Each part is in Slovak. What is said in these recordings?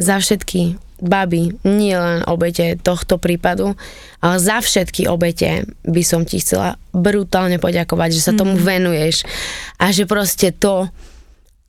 za všetky baby, nie len obete tohto prípadu, ale za všetky obete by som ti chcela brutálne poďakovať, že sa tomu venuješ a že proste to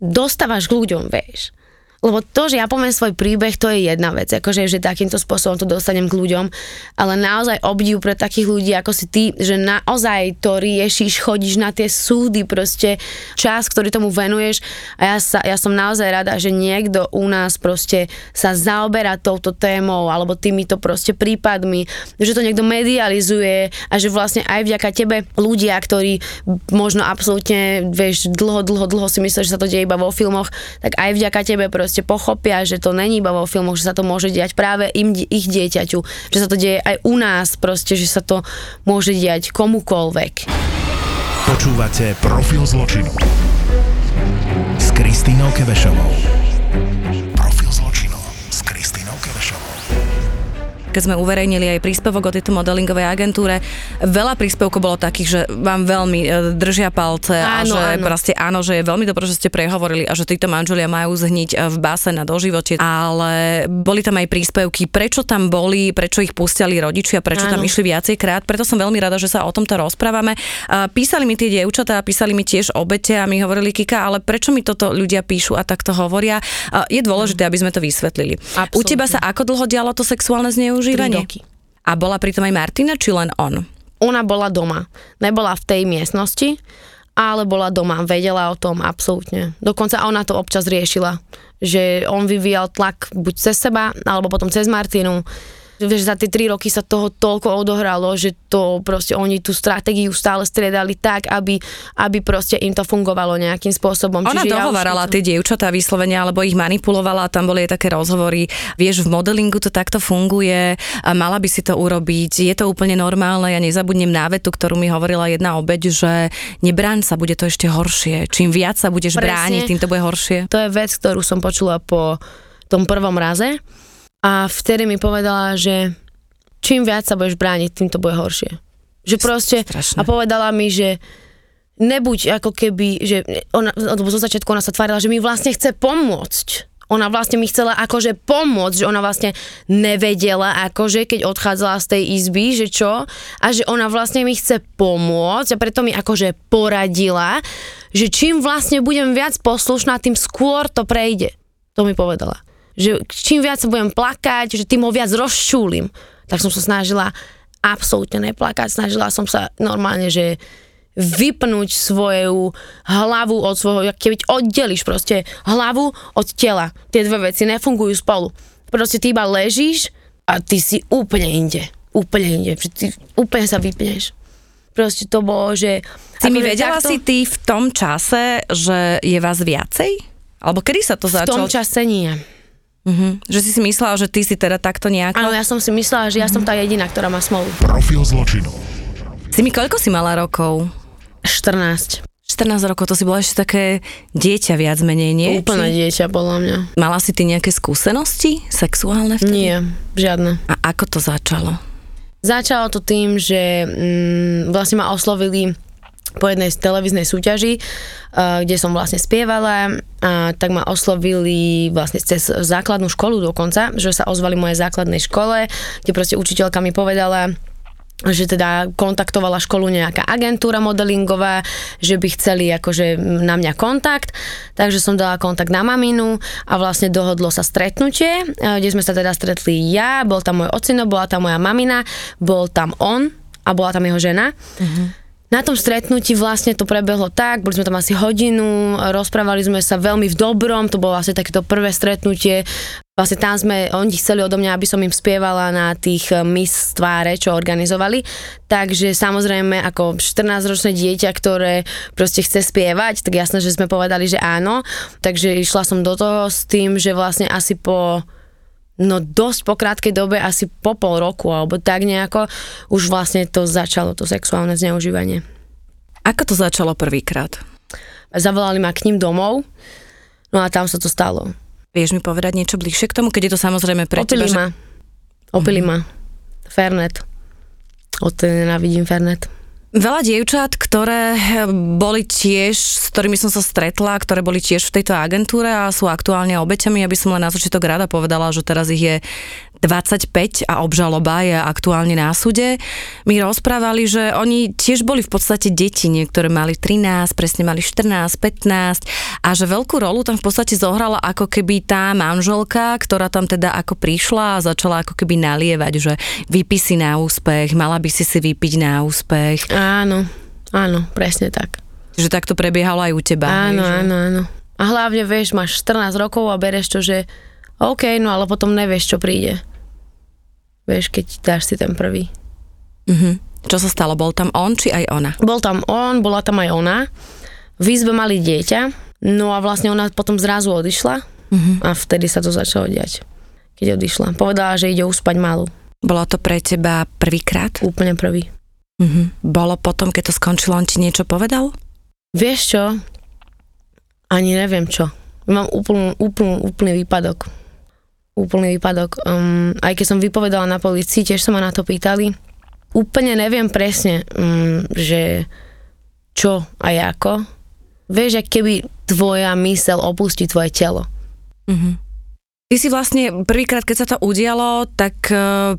dostávaš k ľuďom, vieš. Lebo to, že ja poviem svoj príbeh, to je jedna vec, akože že takýmto spôsobom to dostanem k ľuďom, ale naozaj obdiv pre takých ľudí ako si ty, že naozaj to riešiš, chodíš na tie súdy, proste čas, ktorý tomu venuješ a ja som naozaj rada, že niekto u nás proste sa zaoberá touto témou alebo týmito proste prípadmi, že to niekto medializuje a že vlastne aj vďaka tebe ľudia, ktorí možno absolútne, vieš, dlho si myslíš, že sa to deje iba vo filmoch, tak aj vďaka tebe proste pochopia, že to není iba vo filmoch, že sa to môže diať práve im, ich dieťaťu, že sa to deje aj u nás proste, že sa to môže diať komukoľvek. Počúvate Profil zločinu s Kristínou Kebesovou. Keď sme uverejnili aj príspevok o tejto modelingovej agentúre, veľa príspevkov bolo takých, že vám veľmi držia palce a áno, že proste áno, že je veľmi dobré, že ste prehovorili a že títo manželia majú zhniť v báse na doživote. Ale boli tam aj príspevky, prečo tam boli, prečo ich pustili rodičia, prečo áno. Tam išli viacejkrát. Preto som veľmi rada, že sa o tomto rozprávame. Písali mi tie dievčatá, písali mi tiež obete a mi hovorili: Kika, ale prečo mi toto ľudia píšu a takto hovoria? Je dôležité, aby sme to vysvetlili. Absolutne. U teba sa ako dlho dialo to sexuálne zneužívanie? 3 roky. A bola pritom aj Martina, či len on? Ona bola doma. Nebola v tej miestnosti, ale bola doma. Vedela o tom absolútne. Dokonca ona to občas riešila, že on vyvíjal tlak buď cez seba, alebo potom cez Martinu. Vieš, za tie 3 roky sa toho toľko odohralo, že to proste oni tú stratégiu stále striedali tak, aby proste im to fungovalo nejakým spôsobom. Ona čiže dohovarala tie dievčatá vyslovene, alebo ich manipulovala, tam boli aj také rozhovory. Vieš, v modelingu to takto funguje, mala by si to urobiť, je to úplne normálne, ja nezabudnem návetu, ktorú mi hovorila jedna obeť, že nebráň sa, bude to ešte horšie. Čím viac sa budeš presne brániť, tým to bude horšie. To je vec, ktorú som počula po tom prvom raze. A vtedy mi povedala, že čím viac sa budeš brániť, tým to bude horšie. Že proste, strašné. A povedala mi, že nebuď ako keby, že ona, zo začiatku ona sa tvárila, že mi vlastne chce pomôcť. Ona vlastne mi chcela akože pomôcť, že ona vlastne nevedela akože, keď odchádzala z tej izby, že čo? A že ona vlastne mi chce pomôcť a preto mi akože poradila, že čím vlastne budem viac poslušná, tým skôr to prejde. To mi povedala. Že čím viac sa budem plakať, že tým ho viac rozčúlim. Tak som sa snažila absolútne neplakať, snažila som sa normálne, že vypnúť svoju hlavu od svojho, keď oddeliš proste hlavu od tela. Tie dve veci nefungujú spolu. Proste ty iba ležíš a ty si úplne inde, ty úplne sa vypneš. Proste to bolo, že... Ty mi vedela takto... si ty v tom čase, že je vás viacej? Alebo kedy sa to začalo? V tom čase nie. Uh-huh. Že si myslela, že ty si teda takto nejako... Áno, ja som si myslela, že ja som tá jediná, ktorá má smolu. Profil zločinu. Si mi, koľko si mala rokov? 14. 14 rokov, to si bola ešte také dieťa viac menej, nie? Úplne dieťa, podľa mňa. Mala si ty nejaké skúsenosti sexuálne vtedy? Nie, žiadne. A ako to začalo? Začalo to tým, že vlastne ma oslovili po jednej z televíznej súťaži, kde som vlastne spievala, a tak ma oslovili vlastne cez základnú školu dokonca, že sa ozvali moje základnej škole, kde proste učiteľka mi povedala, že teda kontaktovala školu nejaká agentúra modelingová, že by chceli akože na mňa kontakt, takže som dala kontakt na maminu a vlastne dohodlo sa stretnutie, kde sme sa teda stretli ja, bol tam môj ocino, bola tam moja mamina, bol tam on a bola tam jeho žena. Mhm. Na tom stretnutí vlastne to prebehlo tak, boli sme tam asi hodinu, rozprávali sme sa veľmi v dobrom, to bolo vlastne takéto prvé stretnutie. Vlastne tam oni chceli odo mňa, aby som im spievala na tých Miss Tváre, čo organizovali. Takže samozrejme, ako 14-ročné dieťa, ktoré proste chce spievať, tak jasné, že sme povedali, že áno. Takže išla som do toho s tým, že vlastne asi po krátkej dobe, asi po pol roku, alebo tak nejako, už vlastne to začalo, to sexuálne zneužívanie. Ako to začalo prvýkrát? Zavolali ma k ním domov, no a tam sa to stalo. Vieš mi povedať niečo bližšie k tomu, keď je to samozrejme pre teba? Opili ma. Fernet. Odtedy nenávidím Fernet. Veľa dievčat, ktoré boli tiež, s ktorými som sa stretla, ktoré boli tiež v tejto agentúre a sú aktuálne obeťami, aby som len na začiatok rada povedala, že teraz ich je 25 a obžaloba je aktuálne na súde. My rozprávali, že oni tiež boli v podstate deti, niektoré mali 13, presne mali 14, 15 a že veľkú rolu tam v podstate zohrala ako keby tá manželka, ktorá tam teda ako prišla a začala ako keby nalievať, že vypí si na úspech, mala by si vypiť na úspech. Áno, áno, presne tak. Že tak to prebiehalo aj u teba. Áno, hej, áno, áno. A hlavne, vieš, máš 14 rokov a bereš to, že OK, no ale potom nevieš, čo príde. Vieš, keď dáš si ten prvý. Uh-huh. Čo sa stalo? Bol tam on, či aj ona? Bol tam on, bola tam aj ona. V izbe mali dieťa, no a vlastne ona potom zrazu odišla a vtedy sa to začalo diať, keď odišla. Povedala, že ide uspať malú. Bolo to pre teba prvýkrát? Úplne prvý. Uh-huh. Bolo potom, keď to skončilo, on ti niečo povedal? Vieš čo? Ani neviem čo. Mám úplný výpadok. Aj keď som vypovedala na polícii, tiež sa ma na to pýtali. Úplne neviem presne, že čo a ako. Vieš, ak keby tvoja myseľ opustí tvoje telo. Uh-huh. Ty si vlastne prvýkrát, keď sa to udialo, tak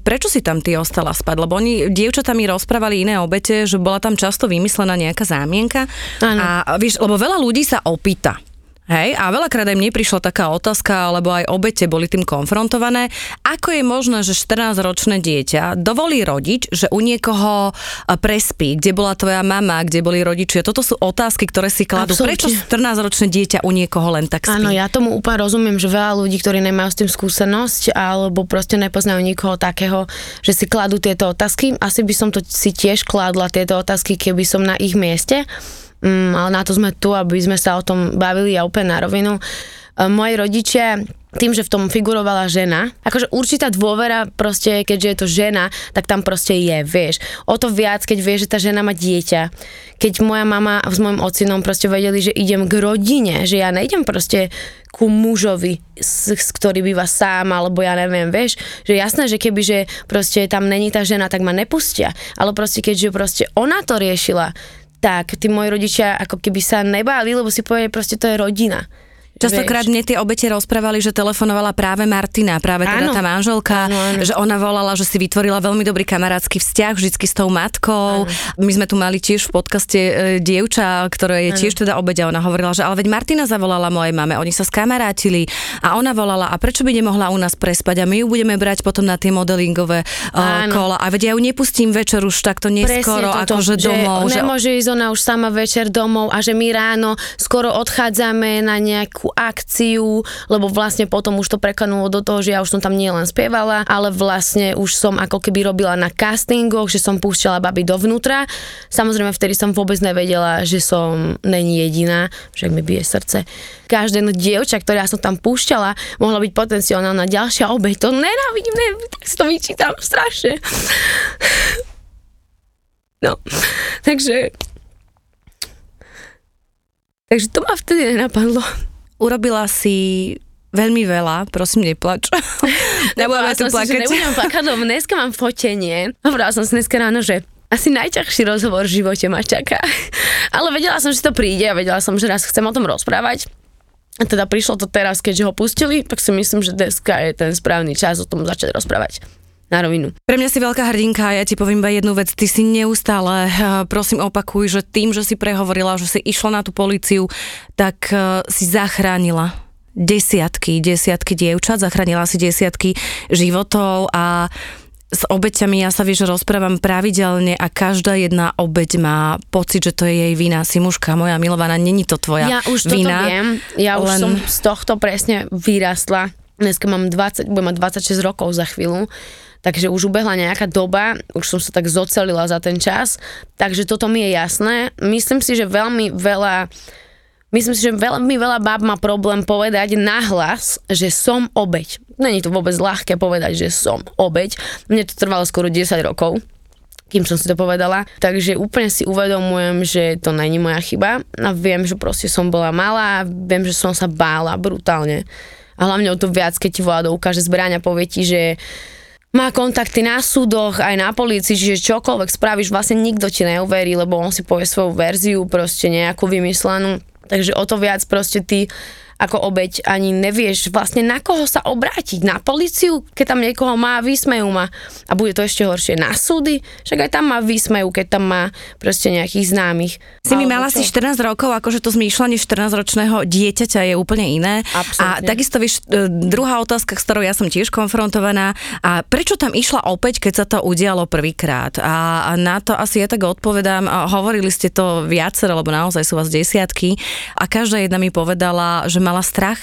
prečo si tam ty ostala spať? Lebo oni, dievčatá mi rozprávali iné obete, že bola tam často vymyslená nejaká zámienka. Ano. A vieš, lebo veľa ľudí sa opýta. Hej, a veľakrát aj mne prišla taká otázka, lebo aj obete boli tým konfrontované. Ako je možné, že 14-ročné dieťa dovolí rodič, že u niekoho prespí, kde bola tvoja mama, kde boli rodičia? Toto sú otázky, ktoré si kladú. Absolutne. Prečo 14-ročné dieťa u niekoho len tak spí? Áno, ja tomu úplne rozumiem, že veľa ľudí, ktorí nemajú s tým skúsenosť alebo proste nepoznajú nikoho takého, že si kladú tieto otázky. Asi by som to si tiež kladla tieto otázky, keby som na ich mieste. Ale na to sme tu, aby sme sa o tom bavili a úplne na rovinu. Moji rodičia, tým, že v tom figurovala žena, akože určitá dôvera proste, keďže je to žena, tak tam proste je, vieš. O to viac, keď vieš, že tá žena má dieťa. Keď moja mama s mojim ocinom proste vedeli, že idem k rodine, že ja nejdem proste ku mužovi, ktorý býva sám, alebo ja neviem, vieš, že jasné, že keby, že proste tam není tá žena, tak ma nepustia. Ale proste, keďže proste ona to riešila, tak, tí moji rodičia ako keby sa nebáli, lebo si povedali, proste to je rodina. Častokrát mne tie obete rozprávali, že telefonovala práve Martina, práve teda tá manželka, že ona volala, že si vytvorila veľmi dobrý kamarátsky vzťah vždycky s tou matkou. Áno. My sme tu mali tiež v podcaste dievča, ktoré je tiež teda obeť, a ona hovorila, že ale veď Martina zavolala mojej mame, oni sa skamarátili a ona volala, a prečo by nemohla u nás prespať a my ju budeme brať potom na tie modelingové kola. A veď ja ju nepustím večer už takto neskoro, akože domov. Že nemôže ísť ona už sama večer domov a že my ráno skoro odchádzame na nejakú akciu, lebo vlastne potom už to preklenulo do toho, že ja už som tam nielen spievala, ale vlastne už som ako keby robila na castingoch, že som púšťala baby dovnútra. Samozrejme, vtedy som vôbec nevedela, že som není jediná, však mi bije srdce. Každé dievča, ktoré ja som tam púšťala, mohla byť potenciálna ďalšia obeť. To nenávidím, tak si to vyčítam strašne. No, takže to ma vtedy nenapadlo. Urobila si veľmi veľa, prosím, neplač. Nebudeme tu plakať. Nebudem plakať, lebo dneska mám fotenie. Hovorila som si dneska ráno, že asi najťažší rozhovor v živote ma čaká. Ale vedela som, že to príde a vedela som, že raz chcem o tom rozprávať. A teda prišlo to teraz, keďže ho pustili, tak si myslím, že dneska je ten správny čas o tom začať rozprávať. Na rovinu. Pre mňa si veľká hrdinka, ja ti poviem iba jednu vec, ty si neustále, prosím opakuj, že tým, že si prehovorila, že si išla na tú políciu, tak si zachránila desiatky dievčat, zachránila si desiatky životov a s obeťami ja sa, vieš, rozprávam pravidelne a každá jedna obeť má pocit, že to je jej vina. Si mužka moja milovaná, není to tvoja vina. Ja už toto viem, už som z tohto presne vyrastla. Dneska mám budem mať 26 rokov za chvíľu. Takže už ubehla nejaká doba, už som sa tak zocelila za ten čas, takže toto mi je jasné. Myslím si, že veľmi veľa báb má problém povedať nahlas, že som obeť. Není to vôbec ľahké povedať, že som obeť. Mne to trvalo skoro 10 rokov, kým som si to povedala. Takže úplne si uvedomujem, že to není moja chyba a viem, že proste som bola malá, viem, že som sa bála brutálne. A hlavne o to viac, keď ti vláda ukáže zbraň a povie ti, že Má kontakty na súdoch, aj na polícii, čiže čokoľvek spravíš, vlastne nikto ti neuverí, lebo on si povie svoju verziu, proste nejakú vymyslenú. Takže o to viac proste ty ako obeť ani nevieš vlastne na koho sa obrátiť. Na políciu, keď tam niekoho má, vysmejú ma. A bude to ešte horšie na súdy, však aj tam má vysmejú, keď tam má proste nejakých známych. Si mi mala si 14 rokov, akože to zmýšľanie 14-ročného dieťaťa je úplne iné. Absolutne. A takisto vieš, druhá otázka, s ktorou ja som tiež konfrontovaná, a prečo tam išla opäť, keď sa to udialo prvýkrát? A na to asi ja tak odpovedám, hovorili ste to viacero, lebo naozaj sú vás desiatky a každá jedna mi povedala, že mala strach,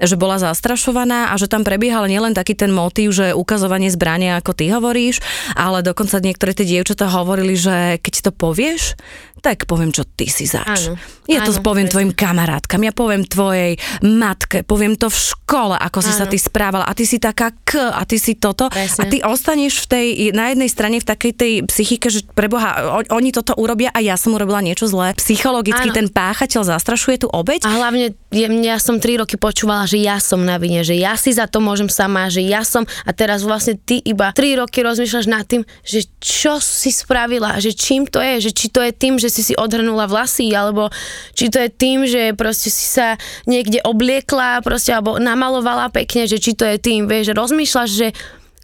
že bola zastrašovaná a že tam prebiehal nielen taký ten motív, že ukazovanie zbrane, ako ty hovoríš, ale dokonca niektoré tie dievčatá hovorili, že keď to povieš, tak poviem, čo ty si zač. Áno, ja to poviem tvojim kamarátkam, ja poviem tvojej matke, poviem to v škole, ako si sa ty správala a ty si taká a ty si toto. Presne. A ty ostaneš v tej, na jednej strane v takej tej psychike, že preboha, oni toto urobia a ja som urobila niečo zlé. Psychologicky ten páchateľ zastrašuje tú obeť. A hlavne ja som 3 roky počúvala, že ja som na vine, že ja si za to môžem sama, že ja som, a teraz vlastne ty iba 3 roky rozmýšľaš nad tým, že čo si spravila, že čím to je, že či to je tým, že si si odhrnula vlasy, alebo či to je tým, že proste si sa niekde obliekla, proste, alebo namalovala pekne, že či to je tým, vieš, že rozmýšľaš, že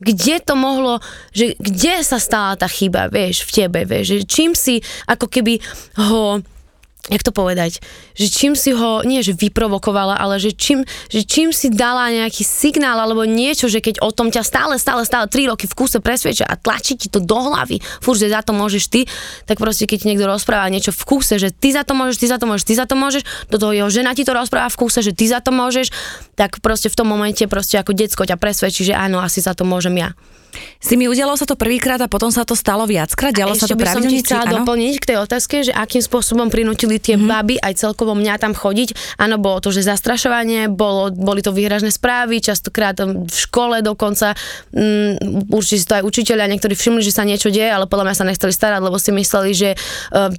kde to mohlo, že kde sa stala tá chyba, vieš, v tebe, vieš, že čím si ako keby ho, jak to povedať, že čím si ho, nie že vyprovokovala, ale že čím si dala nejaký signál alebo niečo, že keď o tom ťa stále 3 roky v kúse presvieča a tlačí ti to do hlavy, furt, že za to môžeš ty, tak proste keď niekto rozpráva niečo v kúse, že ty za to môžeš, do toho jeho žena ti to rozpráva v kúse, že ty za to môžeš, tak proste v tom momente proste ako decko ťa presvedčí, že áno, asi za to môžem ja. Si mi udialo sa to prvýkrát a potom sa to stalo viackrát, dialo sa to pravidelne. Ešte by som ti chcela doplniť k tej otázke, že akým spôsobom prinútili tie baby aj celkovo mňa tam chodiť. Áno, bolo to, že zastrašovanie, boli to výhražné správy, častokrát v škole dokonca, určite si to aj učitelia, niektorí všimli, že sa niečo deje, ale podľa mňa sa nechceli starať, lebo si mysleli, že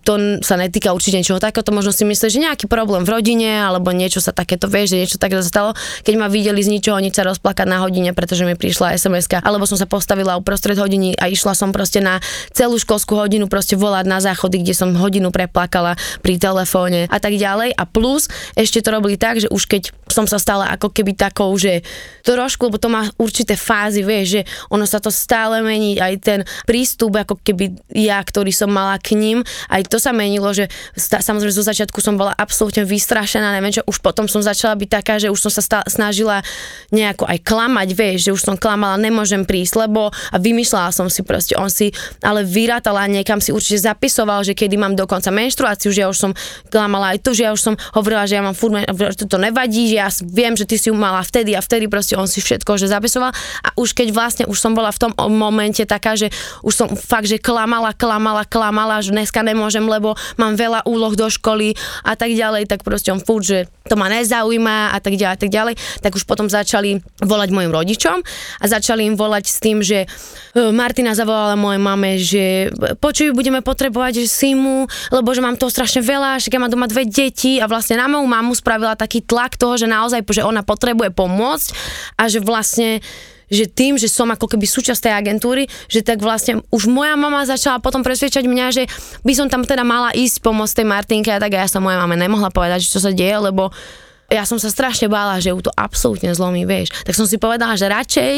to sa netýka určite niečoho takéhoto, možno si mysleli, že nejaký problém v rodine alebo niečo sa takéto, vieš, že niečo takéto stalo, keď ma videli z ničoho nič sa rozplakať na hodine, pretože mi prišla SMS-ka, alebo som sa stavila uprostred hodiny a išla som proste na celú školskú hodinu proste volať na záchody, kde som hodinu preplakala pri telefóne a tak ďalej. A plus ešte to robili tak, že už keď som sa stala ako keby takou, že trošku, lebo to má určité fázy, vieš, že ono sa to stále mení, aj ten prístup ako keby ja, ktorý som mala k ním, aj to sa menilo, že samozrejme zo začiatku som bola absolútne vystrašená, neviem čo, už potom som začala byť taká, že už som sa snažila nejako aj klamať, vieš, že už som klamala, nemôžem prísť, a vymýšľala som si proste, on si ale vyrátala, niekam si určite zapisoval, že kedy mám dokonca menštruáciu, že ja už som klamala aj to, že ja už som hovorila, že ja mám furt, že to nevadí, že ja viem, že ty si ju mala vtedy a vtedy, proste on si všetko, že zapisoval a už keď vlastne už som bola v tom momente taká, že už som fakt, že klamala, že dneska nemôžem, lebo mám veľa úloh do školy a tak ďalej, tak proste on furt, že to ma nezaujíma a tak ďalej, tak už potom začali volať mojim rodičom a začali im volať s tým, že Martina zavolala mojej mame, že počuj, budeme potrebovať SIMu, lebo že mám toho strašne veľa, však ja mám doma 2 deti a vlastne na moju mamu spravila taký tlak toho, že naozaj, že ona potrebuje pomôcť a že vlastne že tým, že som ako keby súčasť tej agentúry, že tak vlastne už moja mama začala potom presviečať mňa, že by som tam teda mala ísť pomôcť tej Martinke a tak a ja som mojej mame nemohla povedať, čo sa deje, lebo ja som sa strašne bála, že ju to absolútne zlomí, vieš. Tak som si povedala, že radšej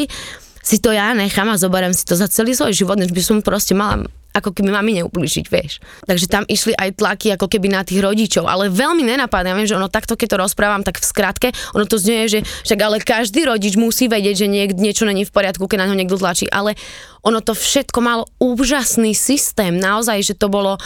si to ja nechám a zoberiem si to za celý svoj život, než by som proste mala ako keby mami neublížiť, vieš. Takže tam išli aj tlaky ako keby na tých rodičov, ale veľmi nenapadne, ja viem, že ono takto, keď to rozprávam, tak v skratke, ono to znie, že však ale každý rodič musí vedieť, že niečo není v poriadku, keď na ňo niekto tlačí, ale ono to všetko malo úžasný systém, naozaj, že to bolo,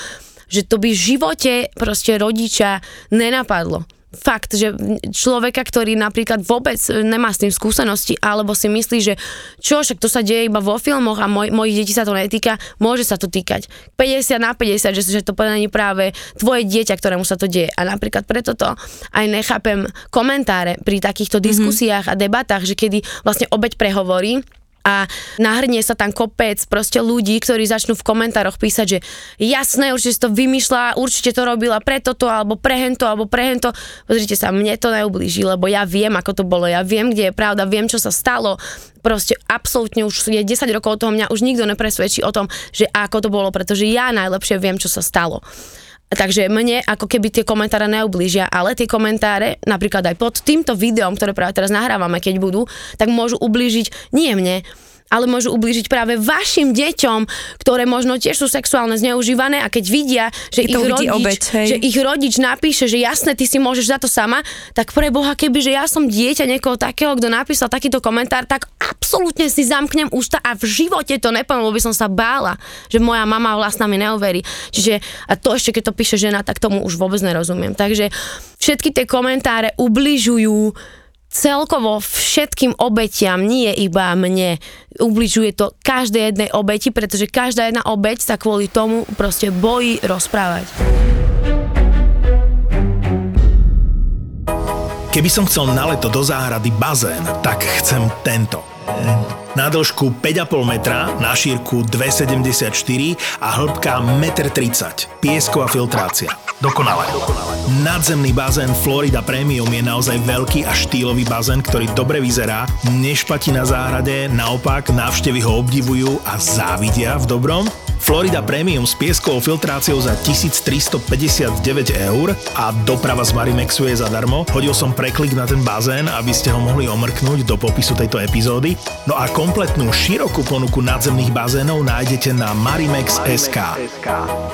že to by v živote proste rodiča nenapadlo. Fakt, že človeka, ktorý napríklad vôbec nemá s tým skúsenosti alebo si myslí, že čo, však to sa deje iba vo filmoch a mojich detí sa to netýka, môže sa to týkať. 50/50, že to nie práve tvoje dieťa, ktorému sa to deje. A napríklad preto to aj nechápem komentáre pri takýchto diskusiách a debatách, že kedy vlastne obeť prehovorí a nahrnie sa tam kopec proste ľudí, ktorí začnú v komentároch písať, že jasné, určite si to vymýšľa, určite to robila pre toto, alebo pre hento, alebo pre hento. Pozrite sa, mne to neublíži, lebo ja viem, ako to bolo, ja viem, kde je pravda, viem, čo sa stalo. Proste absolútne už je 10 rokov od toho, mňa už nikto nepresvedčí o tom, že ako to bolo, pretože ja najlepšie viem, čo sa stalo. Takže mne ako keby tie komentáre neublížia, ale tie komentáre, napríklad aj pod týmto videom, ktoré práve teraz nahrávame, keď budú, tak môžu ublížiť nie mne, ale môžu ublížiť práve vašim deťom, ktoré možno tiež sú sexuálne zneužívané, a keď vidia, že ich rodič napíše, že jasné, ty si môžeš za to sama, tak pre Boha, kebyže ja som dieťa niekoho takého, kto napísal takýto komentár, tak absolútne si zamknem ústa a v živote to nepoviem, lebo by som sa bála, že moja mama vlastná mi neuverí. Čiže a to ešte, keď to píše žena, tak tomu už vôbec nerozumiem. Takže všetky tie komentáre ubližujú celkovo všetkým obetiam, nie iba mne. Ubližuje to každej jednej obeti, pretože každá jedna obeť sa kvôli tomu proste bojí rozprávať. Keby som chcel na leto do záhrady bazén, tak chcem tento. Na dĺžku 5,5 metra, na šírku 2,74 a hĺbka 1,30 m. Piesko a filtrácia. Dokonale. Nadzemný bazén Florida Premium je naozaj veľký a štýlový bazén, ktorý dobre vyzerá, nešpatí na záhrade, naopak návštevy ho obdivujú a závidia v dobrom. Florida Premium s pieskovou filtráciou za 1,359 € a doprava z Marimexu je zadarmo. Hodil som preklik na ten bazén, aby ste ho mohli omrknúť do popisu tejto epizódy. No a kompletnú širokú ponuku nadzemných bazénov nájdete na Marimex.sk.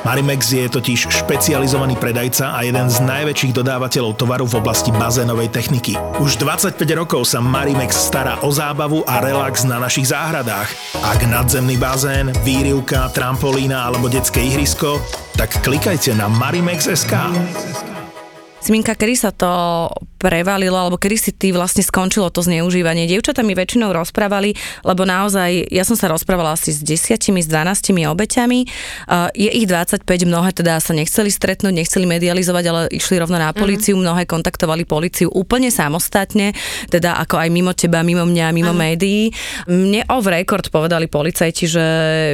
Marimex je totiž špecializovaný predajca a jeden z najväčších dodávateľov tovaru v oblasti bazénovej techniky. Už 25 rokov sa Marimex stará o zábavu a relax na našich záhradách. Ak nadzemný bazén, výrivka, trampolína alebo detské ihrisko, tak klikajte na Marimex.sk. Siminka, kedy sa to prevalilo, alebo kedy si ty vlastne skončilo to zneužívanie? Dievčatá mi väčšinou rozprávali, lebo naozaj, ja som sa rozprávala asi s 10, 12 obeťami. Je ich 25, mnohé teda sa nechceli stretnúť, nechceli medializovať, ale išli rovno na políciu, mnohé kontaktovali políciu úplne samostatne, teda ako aj mimo teba, mimo mňa, mimo médií. Mne off record povedali policajti, že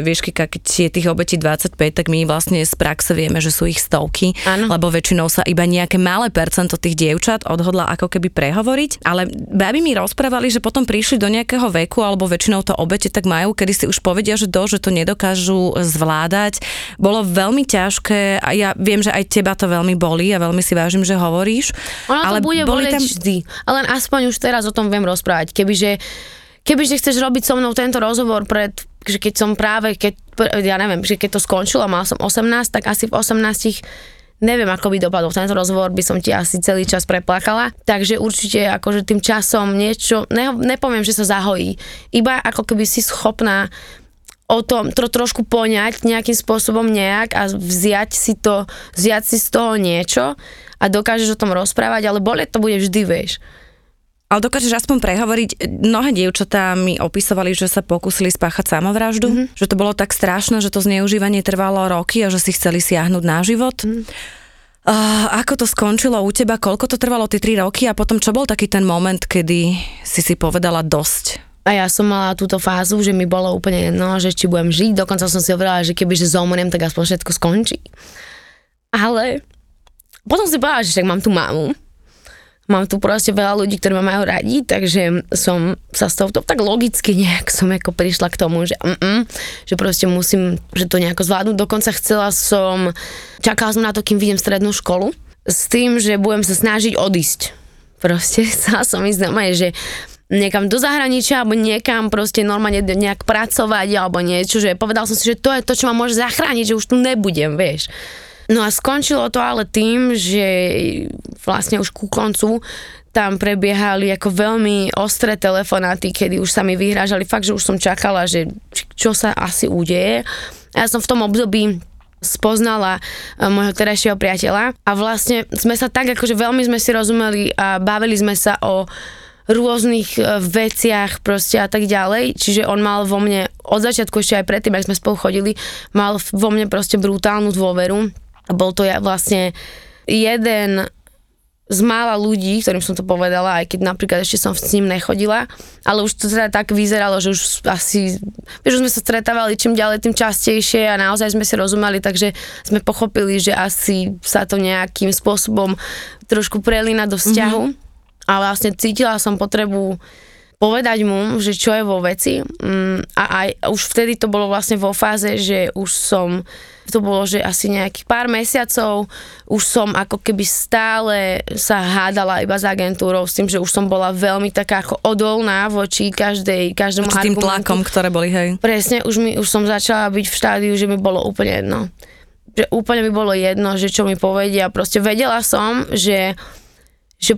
vieš, keď je tých obetí 25, tak my vlastne z praxe vieme, že sú ich stovky, lebo väčšinou sa iba nejaké malé percento tých dievčat odhodla ako keby prehovoriť, ale baby mi rozprávali, že potom prišli do nejakého veku, alebo väčšinou to obete tak majú, kedy si už povedia, že to nedokážu zvládať. Bolo veľmi ťažké a ja viem, že aj teba to veľmi bolí a veľmi si vážim, že hovoríš. Ono to ale bude boleť tam vždy, ale aspoň už teraz o tom viem rozprávať. Kebyže chceš robiť so mnou tento rozhovor keď to skončilo, mal som 18, tak asi v 18 neviem, ako by dopadol tento rozhovor, by som ti asi celý čas preplakala, takže určite akože tým časom niečo, nepoviem, že sa zahojí, iba ako keby si schopná o tom trošku poňať nejakým spôsobom nejak a vziať si z toho niečo a dokážeš o tom rozprávať, ale bolieť to bude vždy, vieš. Ale dokážeš aspoň prehovoriť, mnohé dievčatá mi opisovali, že sa pokúsili spáchať samovraždu, že to bolo tak strašné, že to zneužívanie trvalo roky a že si chceli siahnuť na život. Ako to skončilo u teba, koľko to trvalo, tie 3 roky a potom čo bol taký ten moment, kedy si povedala dosť? A ja som mala túto fázu, že mi bolo úplne jedno, že či budem žiť, dokonca som si hovorila, že kebyže zomriem, tak aspoň všetko skončí. Ale potom si povedala, že však mám tú mamu. Mám tu proste veľa ľudí, ktorí ma majú radi, takže som sa s touto tak logicky nejak som ako prišla k tomu, že proste musím, že to nejako zvládnuť. Dokonca čakala som na to, kým vidím strednú školu, s tým, že budem sa snažiť odísť. Proste chcela som ísť doma, že niekam do zahraničia, alebo niekam proste normálne nejak pracovať, alebo niečo, že povedal som si, že to je to, čo ma môže zachrániť, že už tu nebudem, vieš. No a skončilo to ale tým, že vlastne už ku koncu tam prebiehali ako veľmi ostré telefonáty, kedy už sa mi vyhrážali, fakt, že už som čakala, že čo sa asi udeje. Ja som v tom období spoznala môjho terajšieho priateľa a vlastne sme sa tak akože veľmi sme si rozumeli a bavili sme sa o rôznych veciach proste a tak ďalej, čiže on mal vo mne od začiatku ešte aj predtým, ak sme spolu chodili, mal vo mne proste brutálnu dôveru. Bol to ja vlastne jeden z z mála ľudí, ktorým som to povedala, aj keď napríklad ešte som s ním nechodila, ale už to teda tak vyzeralo, že už asi, vieš, už sme sa stretávali čím ďalej, tým častejšie a naozaj sme si rozumeli, takže sme pochopili, že asi sa to nejakým spôsobom trošku prelína do vzťahu, ale vlastne cítila som potrebu povedať mu, že čo je vo veci a aj už vtedy to bolo vlastne vo fáze, že už som, to bolo, že asi nejakých pár mesiacov, už som ako keby stále sa hádala iba s agentúrou s tým, že už som bola veľmi taká ako odolná voči každému argumentu. Tým tlakom, ktoré boli, hej. Presne, už som začala byť v štádiu, že mi bolo úplne jedno. Že úplne mi bolo jedno, že čo mi povedia. Proste vedela som, že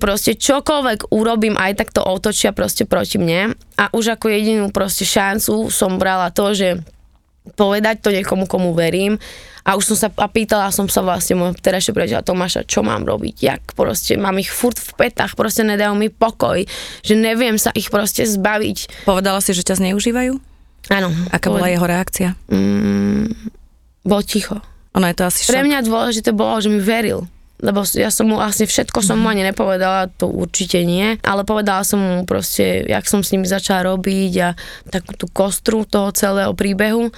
proste čokoľvek urobím, aj tak to otočia proste proti mne a už ako jedinú proste šancu som brala to, že povedať to niekomu, komu verím a už som sa, a pýtala som sa vlastne môjho terajšieho priateľa Tomáša, čo mám robiť, jak proste, mám ich furt v pätách, proste nedajú mi pokoj, že neviem sa ich proste zbaviť. Povedala si, že ťa zneužívajú? Áno. Aká bola jeho reakcia? Bol ticho. Ono je to asi šok. Pre mňa dôležité bolo, že mi veril. Lebo ja som mu vlastne všetko som mu ani nepovedala, to určite nie, ale povedala som mu proste, jak som s nimi začala robiť a takú tú kostru toho celého príbehu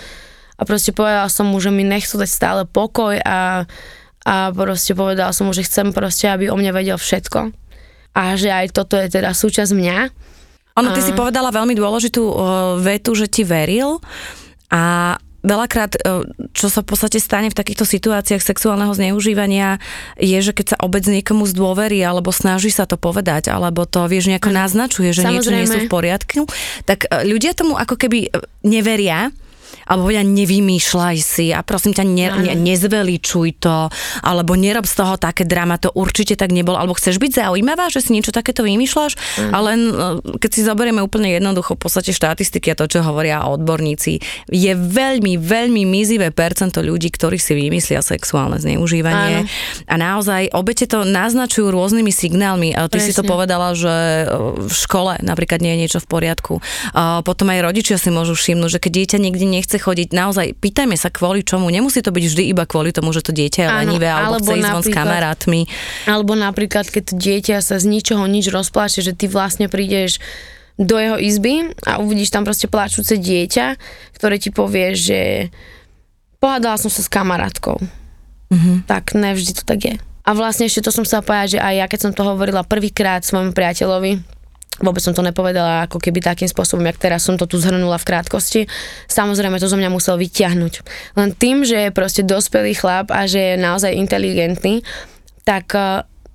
a proste povedala som mu, že mi nechcú dať stále pokoj a proste povedala som mu, že chcem proste, aby o mne vedel všetko a že aj toto je teda súčasť mňa. Ono, ty si povedala veľmi dôležitú vetu, že ti veril a veľakrát, čo sa v podstate stane v takýchto situáciách sexuálneho zneužívania, je, že keď sa obec niekomu zdôverí, alebo snaží sa to povedať, alebo to, vieš, nejako naznačuje, že niečo nie sú v poriadku, tak ľudia tomu ako keby neveria, alebo povedia, nevymýšľaj si a prosím ťa, nezveličuj to, alebo nerob z toho také drama, to určite tak nebolo, alebo chceš byť zaujímavá, že si niečo takéto vymýšľaš, ale keď si zoberieme úplne jednoducho v podstate štatistiky a to, čo hovoria odborníci, je veľmi, veľmi mizivé percento ľudí, ktorí si vymyslia sexuálne zneužívanie. A naozaj obete to naznačujú rôznymi signálmi. Ty si to povedala, že v škole napríklad nie je niečo v poriadku. Potom aj rodičia si môžu všimnúť, že keď dieťa niekde nechce chodiť, naozaj pýtajme sa kvôli čomu. Nemusí to byť vždy iba kvôli tomu, že to dieťa je lenivé alebo chce ísť von s kamarátmi. Alebo napríklad, keď dieťa sa z ničoho nič rozpláče, že ty vlastne prídeš do jeho izby a uvidíš tam proste pláčúce dieťa, ktoré ti povie, že pohádala som sa s kamarátkou. Tak nevždy to tak je. A vlastne ešte to som sa povedať, že aj ja, keď som to hovorila prvýkrát svojom priateľovi, vôbec som to nepovedala ako keby takým spôsobom, jak teraz som to tu zhrnula v krátkosti. Samozrejme, to zo mňa musel vyťahnuť. Len tým, že je proste dospelý chlap a že je naozaj inteligentný, tak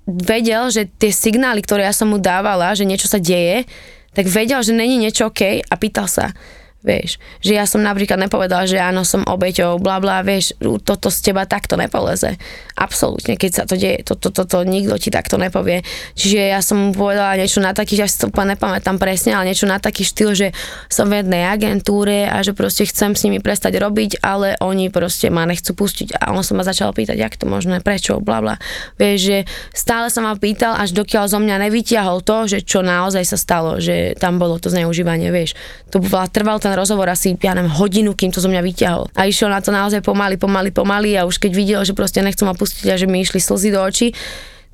vedel, že tie signály, ktoré ja som mu dávala, že niečo sa deje, tak vedel, že není niečo okej a pýtal sa. Vieš, že ja som napríklad nepovedala, že áno, som obeťou, blablá, vieš, toto z teba takto nepoleze. Absolútne, keď sa to deje, toto nikto ti takto nepovie. Čiže ja som mu povedala niečo na taký, že ja si to úplne nepamätám presne, ale niečo na taký štýl, že som v jednej agentúre a že proste chcem s nimi prestať robiť, ale oni proste ma nechcú pustiť. A on sa ma začal pýtať, jak to možné, prečo, blablá. Vieš, že stále sa ma pýtal, až dokiaľ zo mňa nevytiahol to, že čo naozaj sa stalo, že tam bolo to zneužívanie, vieš. To bola trvalá rozhovor asi, ja neviem, hodinu, kým to zo mňa vyťahol. A išiel na to naozaj pomaly a už keď videl, že proste nechcú ma pustiť a že mi išli slzy do očí,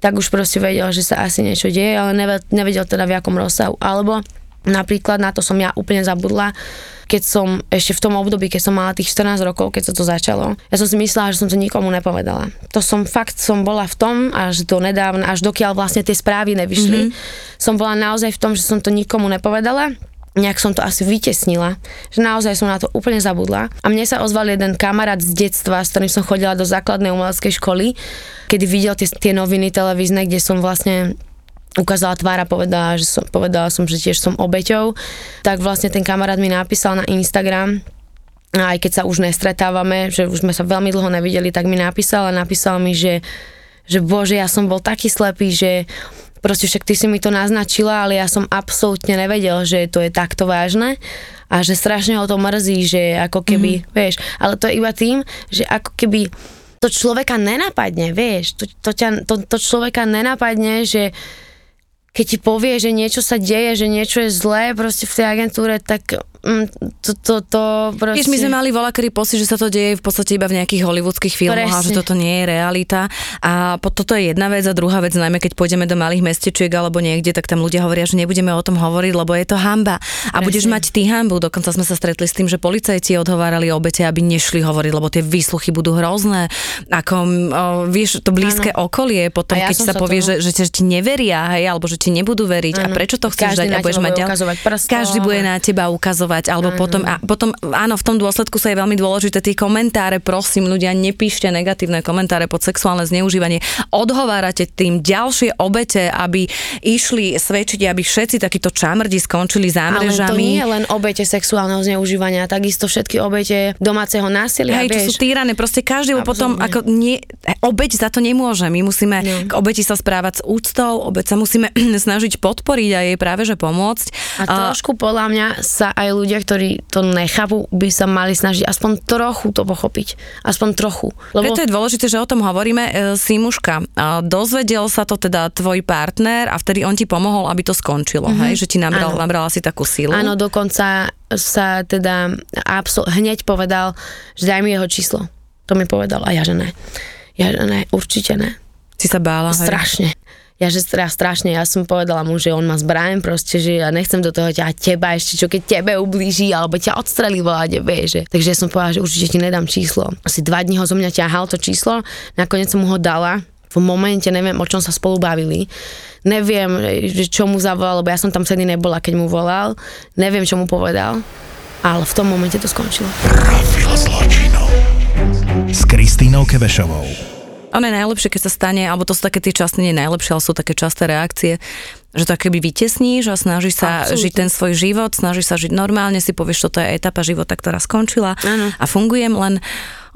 tak už proste vedel, že sa asi niečo deje, ale nevedel teda v jakom rozsahu. Alebo napríklad na to som ja úplne zabudla, keď som ešte v tom období, keď som mala tých 14 rokov, keď sa to začalo. Ja som si myslela, že som to nikomu nepovedala. To som fakt, som bola v tom až do nedávna, až dokiaľ vlastne tie správy nevyšli. Som bola naozaj v tom, že som to nikomu nepovedala. Nejak som to asi vytesnila, že naozaj som na to úplne zabudla. A mne sa ozval jeden kamarát z detstva, s ktorým som chodila do základnej umeleckej školy, kedy videl tie noviny televízne, kde som vlastne ukázala tvár a povedala som, že tiež som obeťou. Tak vlastne ten kamarát mi napísal na Instagram, a aj keď sa už nestretávame, že už sme sa veľmi dlho nevideli, tak mi napísal mi, že bože, ja som bol taký slepý, že proste však ty si mi to naznačila, ale ja som absolútne nevedel, že to je takto vážne a že strašne ho to mrzí, že ako keby, vieš, ale to je iba tým, že ako keby to človeka nenapadne, vieš, to človeka nenapadne, že keď ti povie, že niečo sa deje, že niečo je zlé proste v tej agentúre, tak Proste... Víš, my sme mali voľakedy pocit, že sa to deje v podstate iba v nejakých hollywoodských filmoch, a že toto nie je realita. A toto je jedna vec, a druhá vec, najmä keď pôjdeme do malých mestečiek alebo niekde, tak tam ľudia hovoria, že nebudeme o tom hovoriť, lebo je to hanba. A budeš mať ty hanbu. Dokonca sme sa stretli s tým, že policajti odhovárali obete, aby nešli hovoriť, lebo tie výsluchy budú hrozné. Ako vieš, to blízke okolie, potom keď sa povie, že ti neveria, hej, alebo že ti nebudú veriť. Áno. A prečo to chceš dať, a budeš mať každý bude na teba ukazovať, alebo potom, áno, v tom dôsledku sa je veľmi dôležité tie komentáre, prosím, ľudia, nepíšte negatívne komentáre pod sexuálne zneužívanie. Odhovárate tým ďalšie obete, aby išli svedčiť, aby všetci takíto čamrdi skončili za mrežami. Ale to nie je len obete sexuálneho zneužívania, takisto všetky obete domáceho násilia. Hej, to sú týrané, proste každý potom, ako nie, obeť za to nemôže. My musíme k obeti sa správať s úctou, obeť sa musíme snažiť podporiť a jej práve že pomôcť. A trošku podľa mňa sa aj ľudia, ktorí to nechápu, by sa mali snažiť aspoň trochu to pochopiť. Aspoň trochu. Lebo... Preto je dôležité, že o tom hovoríme. Simuška, dozvedel sa to teda tvoj partner a vtedy on ti pomohol, aby to skončilo, hej? Že ti nabral asi takú silu. Áno, dokonca sa teda hneď povedal, že daj mi jeho číslo. To mi povedal a ja, že ne. Ja, že ne, určite ne. Si sa bála? Strašne. Ja som povedala mu, že on má zbraň, proste, že ja nechcem do toho ťa teba ešte, čo keď tebe ublíži, alebo ťa odstrelí volať, vieš. Takže ja som povedala, že určite ti nedám číslo. Asi 2 dní ho zo mňa ťahal to číslo, nakoniec som mu ho dala. V momente neviem, o čom sa spolu bavili. Neviem, čo mu zavolal, lebo ja som tam vtedy nebola, keď mu volal. Neviem, čo mu povedal, ale v tom momente to skončilo. Profil zločinu s Kristínou Kebešovou. Ono je najlepšie, keď sa stane, alebo to sú také tie časné, nie najlepšie, ale sú také časté reakcie, že to akoby vytesníš a snažíš sa žiť ten svoj život, snažíš sa žiť normálne, si povieš, toto je etapa života, ktorá skončila a fungujem, len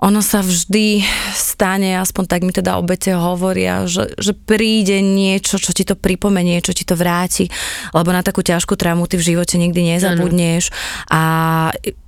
ono sa vždy stane, aspoň tak mi teda obete hovoria, že príde niečo, čo ti to pripomenie, čo ti to vráti, lebo na takú ťažkú traumu ty v živote nikdy nezabudneš a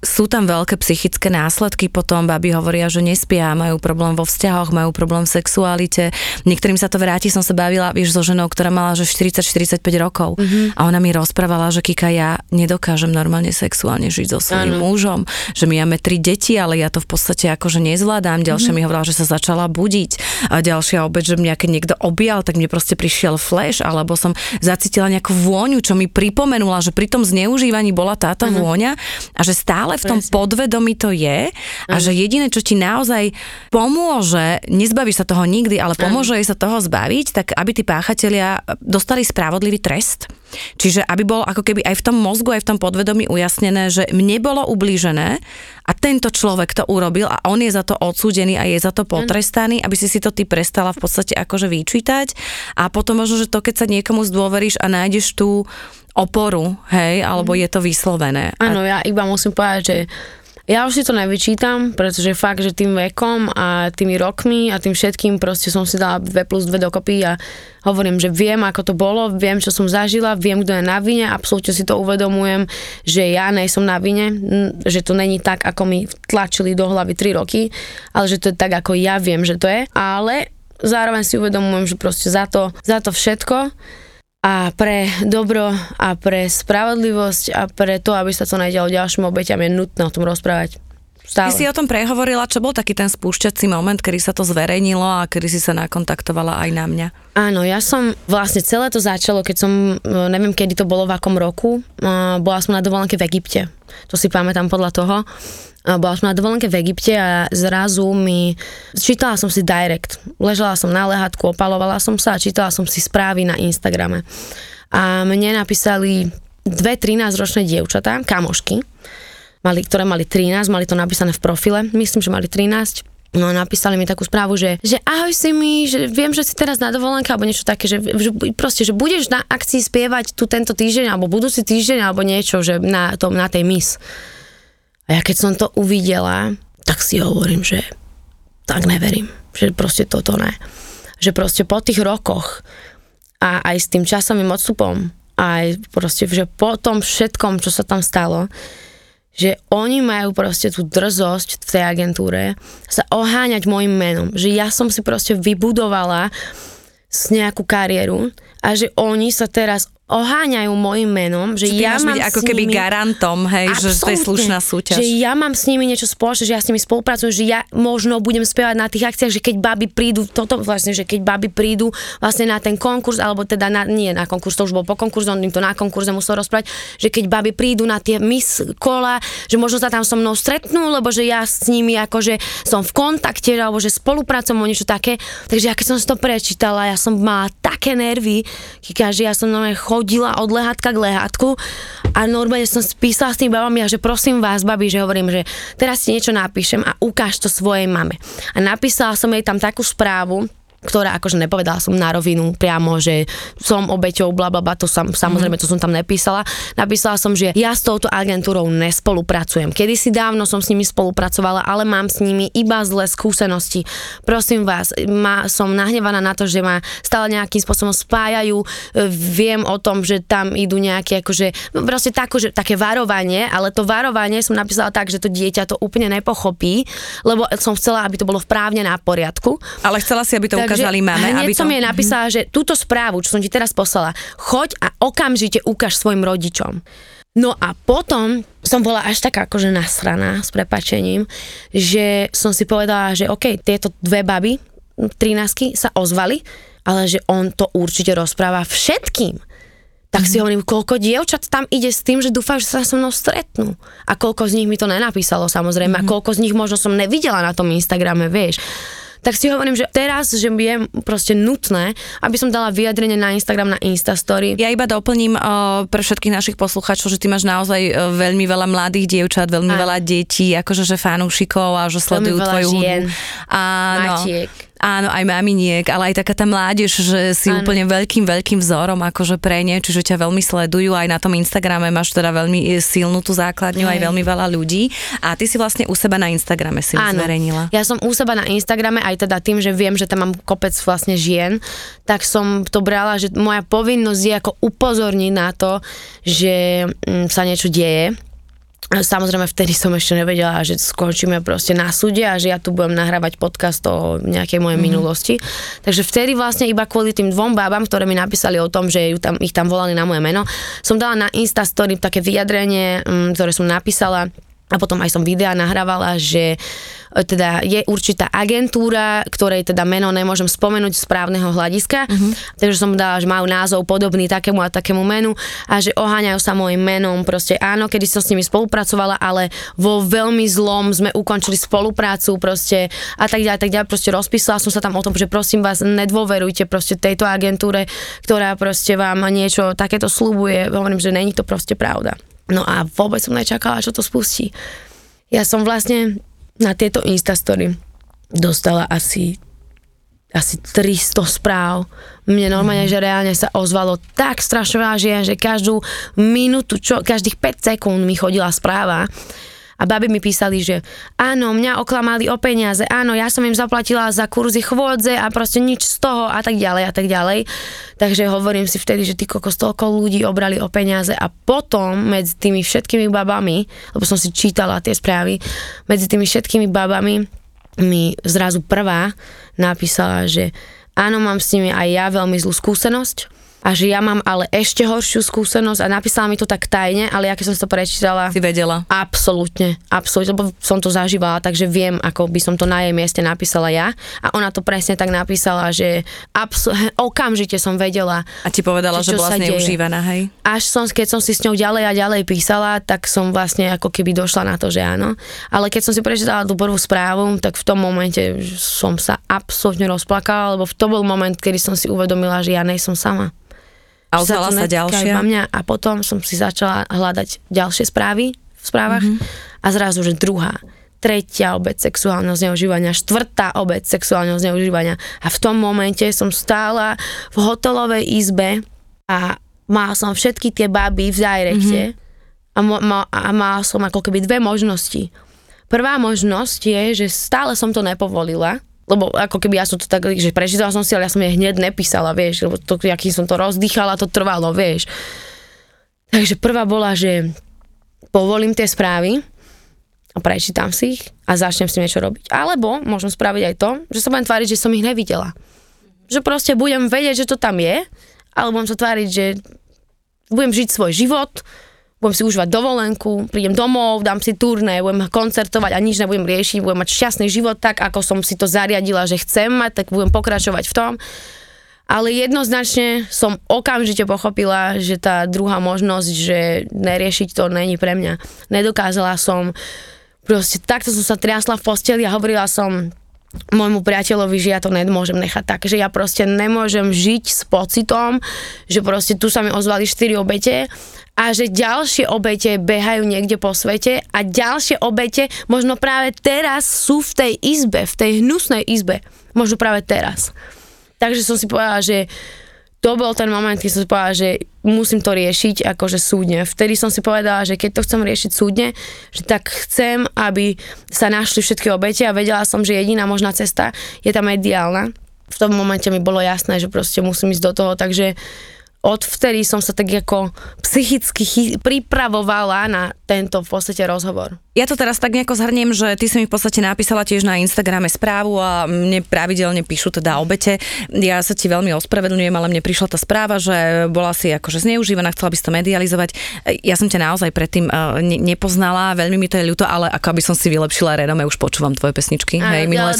sú tam veľké psychické následky potom, baby hovoria, že nespia, majú problém vo vzťahoch, majú problém v sexualite, niektorým sa to vráti, som sa bavila, vieš, so ženou, ktorá mala, že 40-45 rokov a ona mi rozprávala, že Kika, ja nedokážem normálne sexuálne žiť so svojím mužom, že my máme 3 deti, ale ja to v podstate akože nezvládam. Ďalšia mi hovorila, že sa začala budiť. A ďalšia obeť, že mňa keď niekto objal, tak mne proste prišiel flash, alebo som zacítila nejakú vôňu, čo mi pripomenula, že pri tom zneužívaní bola táto vôňa a že stále v tom podvedomí to je a že jediné, čo ti naozaj pomôže, nezbavíš sa toho nikdy, ale pomôže jej sa toho zbaviť, tak aby tí páchatelia dostali spravodlivý trest. Čiže aby bol ako keby aj v tom mozgu, aj v tom podvedomí ujasnené, že mne bolo ublížené a tento človek to urobil a on je za to odsúdený a je za to potrestaný, aby si to ty prestala v podstate akože vyčítať. A potom možno, že to, keď sa niekomu zdôveríš a nájdeš tú oporu, hej, alebo je to vyslovené. Áno, ja iba musím povedať, že ja už si to nevyčítam, pretože fakt, že tým vekom a tými rokmi a tým všetkým proste som si dala 2+2 dokopy a hovorím, že viem, ako to bolo, viem, čo som zažila, viem, kto je na vine, absolútne si to uvedomujem, že ja nejsom na vine, že to není tak, ako mi tlačili do hlavy 3 roky, ale že to je tak, ako ja viem, že to je, ale zároveň si uvedomujem, že proste za to všetko a pre dobro a pre spravodlivosť a pre to, aby sa to nedialo ďalším obeťam, je nutné o tom rozprávať. Stále. Ty si o tom prehovorila, čo bol taký ten spúšťací moment, kedy sa to zverejnilo a kedy si sa nakontaktovala aj na mňa? Áno, ja som vlastne celé to začalo, keď som, neviem kedy to bolo, v akom roku, bola som na dovolenke v Egypte. To si pamätám podľa toho. Bola som na dovolenke v Egypte a zrazu čítala som si direct. Ležala som na lehátku, opalovala som sa a čítala som si správy na Instagrame. A mne napísali 2 13-ročné dievčatá, kamošky, ktoré mali 13, mali to napísané v profile, myslím, že mali 13. No napísali mi takú správu, že ahoj Simi, že viem, že si teraz na dovolenke, alebo niečo také, že proste, že budeš na akcii spievať tu tento týždeň, alebo budúci týždeň, alebo niečo, že na tej Miss. A ja keď som to uvidela, tak si hovorím, že tak neverím, že proste toto ne. Že proste po tých rokoch a aj s tým časovým odstupom, aj proste, že po tom všetkom, čo sa tam stalo, že oni majú proste tú drzosť v tej agentúre sa oháňať mojim menom. Že ja som si proste vybudovala nejakú kariéru a že oni sa teraz oháňajú mojim menom, že ja mám byť ako keby garantom, hej, že to je slušná súťaž. Že ja mám s nimi niečo spoločné, že ja s nimi spolupracujem, že ja možno budem spievať na tých akciách, že keď baby prídu, toto vlastne, že keď baby prídu vlastne na ten konkurs, alebo teda na, nie na konkurs, to už bol po konkurze, on im to na konkurze musel rozprávať, že keď baby prídu na tie Miss kola, že možno sa tam so mnou stretnú, lebo že ja s nimi akože som v kontakte, alebo že spolupracujem o niečo také. Takže ja keď som to prečítala, ja som mala také nervy, že ja som hodila od lehátka k lehátku a normálne som spísala s tými babami a že prosím vás, babi, že hovorím, že teraz ti niečo napíšem a ukáž to svojej mame. A napísala som jej tam takú správu, ktorá akože nepovedala som na rovinu priamo, že som obeťou, blablabla, to samozrejme, to som tam nepísala. Napísala som, že ja s touto agentúrou nespolupracujem. Kedysi dávno som s nimi spolupracovala, ale mám s nimi iba zlé skúsenosti. Prosím vás, som nahnevaná na to, že ma stále nejakým spôsobom spájajú. Viem o tom, že tam idú nejaké akože, proste také varovanie, ale to varovanie som napísala tak, že to dieťa to úplne nepochopí, lebo som chcela, aby to bolo právne na poriadku. Ale chcela si, aby to hneď som jej napísala, že túto správu, čo som ti teraz poslala, choď a okamžite ukáž svojim rodičom. No a potom som bola až taká akože nasraná, s prepáčením, že som si povedala, že okej, tieto dve baby, 13-ky, sa ozvali, ale že on to určite rozpráva všetkým. Tak si hovorím, koľko dievčat tam ide s tým, že dúfam, že sa so mnou stretnú. A koľko z nich mi to nenapísalo, samozrejme, a koľko z nich možno som nevidela na tom Instagrame, vieš. Tak si hovorím, že teraz, že je proste nutné, aby som dala vyjadrenie na Instagram, na Instastory. Ja iba doplním pre všetkých našich poslucháčov, že ty máš naozaj veľmi veľa mladých dievčat, veľmi veľa detí, akože že fanúšikov a že sledujú tvoju hudbu. Matiek. Áno, aj maminiek, ale aj taká tá mládež, že si úplne veľkým vzorom akože pre ne, čiže ťa veľmi sledujú, aj na tom Instagrame máš teda veľmi silnú tú základňu, aj veľmi veľa ľudí a ty si vlastne u seba na Instagrame si zverejnila. Ja som u seba na Instagrame aj teda tým, že viem, že tam mám kopec vlastne žien, tak som to brala, že moja povinnosť je ako upozorniť na to, že sa niečo deje. Samozrejme, vtedy som ešte nevedela, že skončíme proste na súde a že ja tu budem nahrávať podcast o nejakej mojej minulosti. Takže vtedy vlastne iba kvôli tým dvom bábam, ktoré mi napísali o tom, že ich tam volali na moje meno, som dala na Instastory také vyjadrenie, ktoré som napísala a potom aj som videa nahrávala, že teda je určitá agentúra, ktorej teda meno nemôžem spomenúť z právneho hľadiska, takže som dala, že majú názov podobný takému a takému menu a že oháňajú sa mojim menom, proste áno, kedy som s nimi spolupracovala, ale vo veľmi zlom sme ukončili spoluprácu proste a tak ďalej, proste rozpísala som sa tam o tom, že prosím vás, nedôverujte proste tejto agentúre, ktorá proste vám niečo takéto sľubuje, hovorím, že není to proste pravda. No a vôbec som nečakala, čo to spustí. Ja som vlastne na tieto Instastory dostala asi 300 správ. Mne normálne, že reálne sa ozvalo tak strašne veľa žien, že každú minútu, každých 5 sekúnd mi chodila správa. A baby mi písali, že áno, mňa oklamali o peniaze, áno, ja som im zaplatila za kurzy chôdze a proste nič z toho a tak ďalej. Takže hovorím si vtedy, že ty kokos, toľko ľudí obrali o peniaze a potom medzi tými všetkými babami, lebo som si čítala tie správy, medzi tými všetkými babami mi zrazu prvá napísala, že áno, mám s nimi aj ja veľmi zlú skúsenosť, a že ja mám ale ešte horšiu skúsenosť a napísala mi to tak tajne, ale ja keď som to prečítala... Si vedela. Absolútne, lebo som to zažívala, takže viem, ako by som to na jej mieste napísala ja a ona to presne tak napísala, že okamžite som vedela. A ti povedala, že bola zneužívaná, hej? Keď som si s ňou ďalej a ďalej písala, tak som vlastne ako keby došla na to, že áno. Ale keď som si prečítala tú prvú správu, tak v tom momente som sa absolútne rozplakala, lebo to bol moment, kedy som si uvedomila, že ja nejsom sama. A ozvala sa ďalšia. A potom som si začala hľadať ďalšie správy v správach a zrazu, že druhá, tretia obeť sexuálneho zneužívania, štvrtá obeť sexuálneho zneužívania. A v tom momente som stála v hotelovej izbe a mala som všetky tie baby v directe a mala som ako keby dve možnosti. Prvá možnosť je, že stále som to nepovolila, lebo ako keby ja som to tak, že prečítala som si, ale ja som jej hneď nepísala, vieš, lebo to, akým som to rozdýchala, to trvalo, vieš. Takže prvá bola, že povolím tie správy a prečítam si ich a začnem s tým niečo robiť. Alebo môžem spraviť aj to, že sa budem tváriť, že som ich nevidela. Že proste budem vedieť, že to tam je, ale budem sa tváriť, že budem žiť svoj život, budem si užívať dovolenku, prídem domov, dám si turné, budem koncertovať a nič nebudem riešiť, budem mať šťastný život tak, ako som si to zariadila, že chcem mať, tak budem pokračovať v tom. Ale jednoznačne som okamžite pochopila, že tá druhá možnosť, že neriešiť to, není pre mňa. Nedokázala som, proste takto som sa triasla v posteli a hovorila som môjmu priateľovi, že ja to nemôžem nechať tak, že ja proste nemôžem žiť s pocitom, že proste tu sa mi ozvali 4 obete a že ďalšie obete behajú niekde po svete a ďalšie obete možno práve teraz sú v tej izbe, v tej hnusnej izbe, možno práve teraz. Takže som si povedala, že to bol ten moment, keď som si povedala, že musím to riešiť akože súdne. Vtedy som si povedala, že keď to chcem riešiť súdne, že tak chcem, aby sa našli všetky obete a vedela som, že jediná možná cesta je tá mediálna. V tom momente mi bolo jasné, že proste musím ísť do toho, takže odvtedy som sa tak ako psychicky pripravovala na tento v podstate rozhovor. Ja to teraz tak nejako zhrniem, že ty si mi v podstate napísala tiež na Instagrame správu a mne pravidelne píšu teda obete. Ja sa ti veľmi ospravedlňujem, ale mne prišla tá správa, že bola si akože zneužívaná, chcela by si to medializovať. Ja som ťa naozaj predtým nepoznala, veľmi mi to je ľúto, ale ako by som si vylepšila renome, už počúvam tvoje pesničky. Aj, hej, minule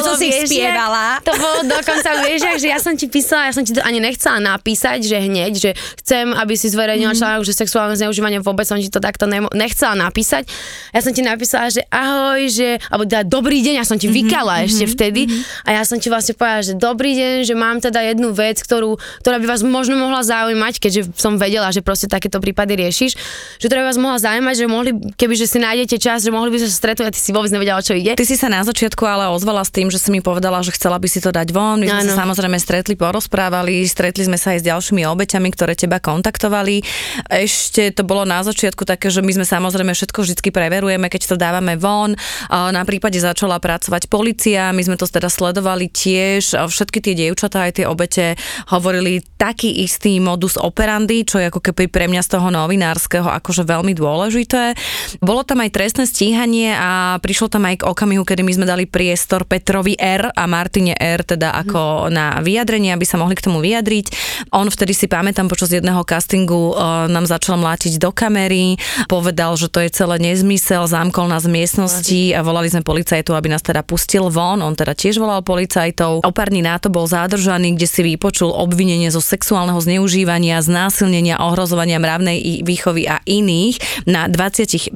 som si ich spievala. To bolo dokonca, vieš, že ja som ti písala, ja som ti to ani nechcela napísať, že hneď, že chcem, aby si zverejnila článok, že sexuálne zneužívanie, vôbec som ti to takto nechcela napísať. Ja som ti napísala, že ahoj, že, alebo teda dobrý deň, ja som ti vykala ešte vtedy a ja som ti vlastne povedala, že dobrý deň, že mám teda jednu vec, ktorá by vás možno mohla zaujímať, keďže som vedela, že proste takéto prípady riešiš, že ktorá by vás mohla zaujímať, že mohli, kebyže si nájdete čas, že mohli by sa stretnúť a ty si vôbec nevedela, o čo ide. Ty si sa na začiatku ale ozvala s tým, že si mi povedala, že chcela by si to dať von, my sme sa samozrejme stretli, porozprávali, stretli sme sa aj s ďalšími obeťami, ktoré teba kontaktovali. Ešte to bolo na začiatku také, že my sme samozrejme všetko vždy preverujeme, keď to dávame von. Na prípade začala pracovať polícia, my sme to teda sledovali tiež. Všetky tie dievčatá aj tie obete hovorili taký istý modus operandi, čo je ako keby pre mňa z toho novinárskeho akože veľmi dôležité. Bolo tam aj trestné stíhanie a prišlo tam aj k okamihu, kedy my sme dali priestor Petrovi R a Martine R teda ako na vyjadrenie, aby sa mohli k tomu vyjadriť. On vtedy si pamätám, počas jedného castingu nám začal mlátiť do kamery, povedal, že to je celé nezmysel, zamkol nás v miestnosti a volali sme policajtov, aby nás teda pustil von, on teda tiež volal policajtov. O pár dní na to bol zadržaný, kde si vypočul obvinenie zo sexuálneho zneužívania, znásilnenia, ohrozovania mravnej výchovy a iných na 25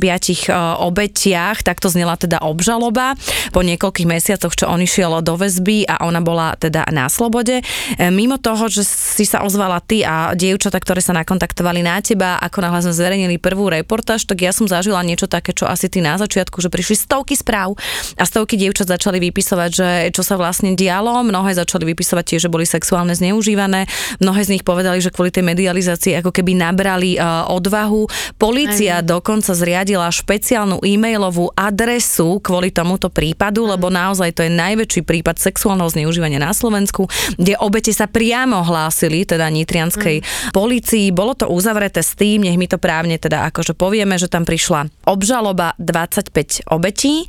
obetiach, takto znela teda obžaloba. Po niekoľkých mesiacoch, čo on išiel do väzby a ona bola teda na slobode. Mimo toho, že si sa ozvala ty a dievčatá, ktoré sa nakontaktovali na teba, ako náhle sme zverejnili prvú reportáž, tak ja som zažila niečo také, čo asi ty na začiatku, že prišli stovky správ a stovky dievčat začali vypisovať, že čo sa vlastne dialo, mnohé začali vypisovať tiež, že boli sexuálne zneužívané, mnohé z nich povedali, že kvôli tej medializácii ako keby nabrali odvahu. Polícia dokonca zriadila špeciálnu e-mailovú adresu kvôli tomuto prípadu, lebo naozaj to je najväčší prípad sexuálneho zneužívania na Slovensku, kde obete sa priamo hlásili, teda nitrianskej polícii. Bolo to uzavreté s tým, nech my to právne teda akože povieme, že tam prišla obžaloba 25 obetí.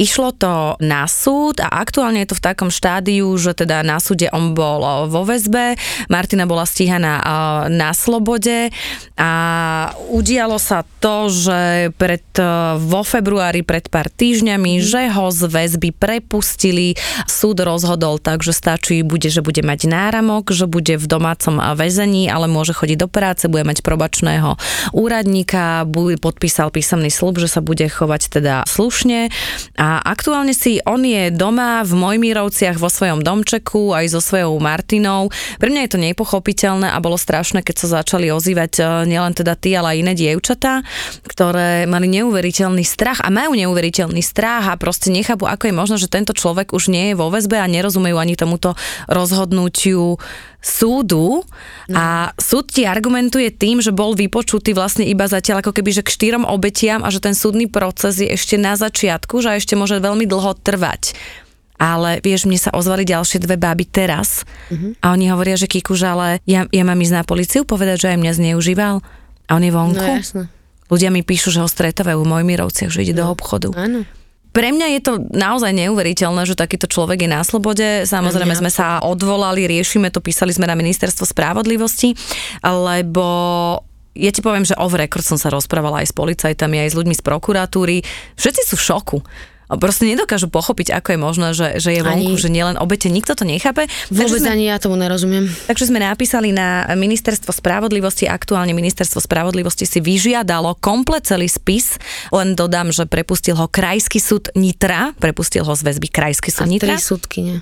Išlo to na súd a aktuálne je to v takom štádiu, že teda na súde on bol vo väzbe, Martina bola stíhaná na slobode a udialo sa to, že vo februári pred pár týždňami, že ho z väzby prepustili. Súd rozhodol tak, že stačí, že bude mať náramok, že bude v domácom väzení, ale môže chodiť do práce, bude mať probačného úradníka, podpísal písomný sľub, že sa bude chovať teda slušne a aktuálne si on je doma v Mojmírovciach vo svojom domčeku aj so svojou Martinou. Pre mňa je to nepochopiteľné a bolo strašné, keď sa začali ozývať nielen teda ty, ale aj iné dievčatá, ktoré mali neuveriteľný strach a majú neuveriteľný strach a proste nechápu, ako je možné, že tento človek už nie je vo väzbe a nerozumejú ani tomuto rozhodnutiu súdu a súd ti argumentuje tým, že bol vypočutý vlastne iba zatiaľ ako keby, že k 4 obetiam a že ten súdny proces je ešte na začiatku, že ešte môže veľmi dlho trvať. Ale vieš, mne sa ozvali ďalšie dve báby teraz a oni hovoria, že Kikuž, ale ja mám ísť na políciu povedať, že aj mňa zneužíval a on je vonku. No, ľudia mi píšu, že ho stretávajú v Mojmírovciach, že ide do obchodu. Áno. Pre mňa je to naozaj neuveriteľné, že takýto človek je na slobode. Samozrejme sme sa odvolali, riešime to, písali sme na Ministerstvo spravodlivosti, lebo ja ti poviem, že off record som sa rozprávala aj s policajtami, aj s ľuďmi z prokuratúry. Všetci sú v šoku. Proste nedokážu pochopiť, ako je možné, že je vonku, ani... že nielen obete, nikto to nechápe. Vôbec sme, ani ja tomu nerozumiem. Takže sme napísali na Ministerstvo spravodlivosti, aktuálne Ministerstvo spravodlivosti si vyžiadalo komplet celý spis, len dodám, že prepustil ho Krajský súd Nitra, prepustil ho z väzby Krajský súd Nitra. A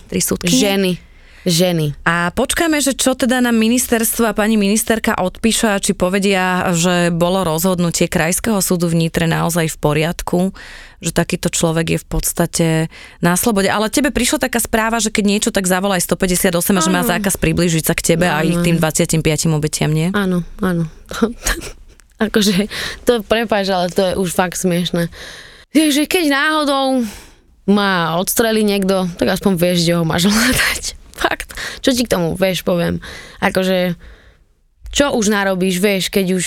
tri súdkyne. Ženy. A počkáme, že čo teda nám ministerstvo a pani ministerka odpíša, či povedia, že bolo rozhodnutie Krajského súdu v Nitre naozaj v poriadku, že takýto človek je v podstate na slobode. Ale tebe prišla taká správa, že keď niečo, tak zavolaj 158 a že má zákaz priblížiť sa k tebe a ich tým 25 obetiam, nie? Áno. Akože, to prepáč, ale to je už fakt smiešné. Takže keď náhodou ma odstrelí niekto, tak aspoň vieš, kde ho máš hľadať. Fakt. Čo ti k tomu, vieš, poviem. Akože, čo už narobíš, vieš, keď už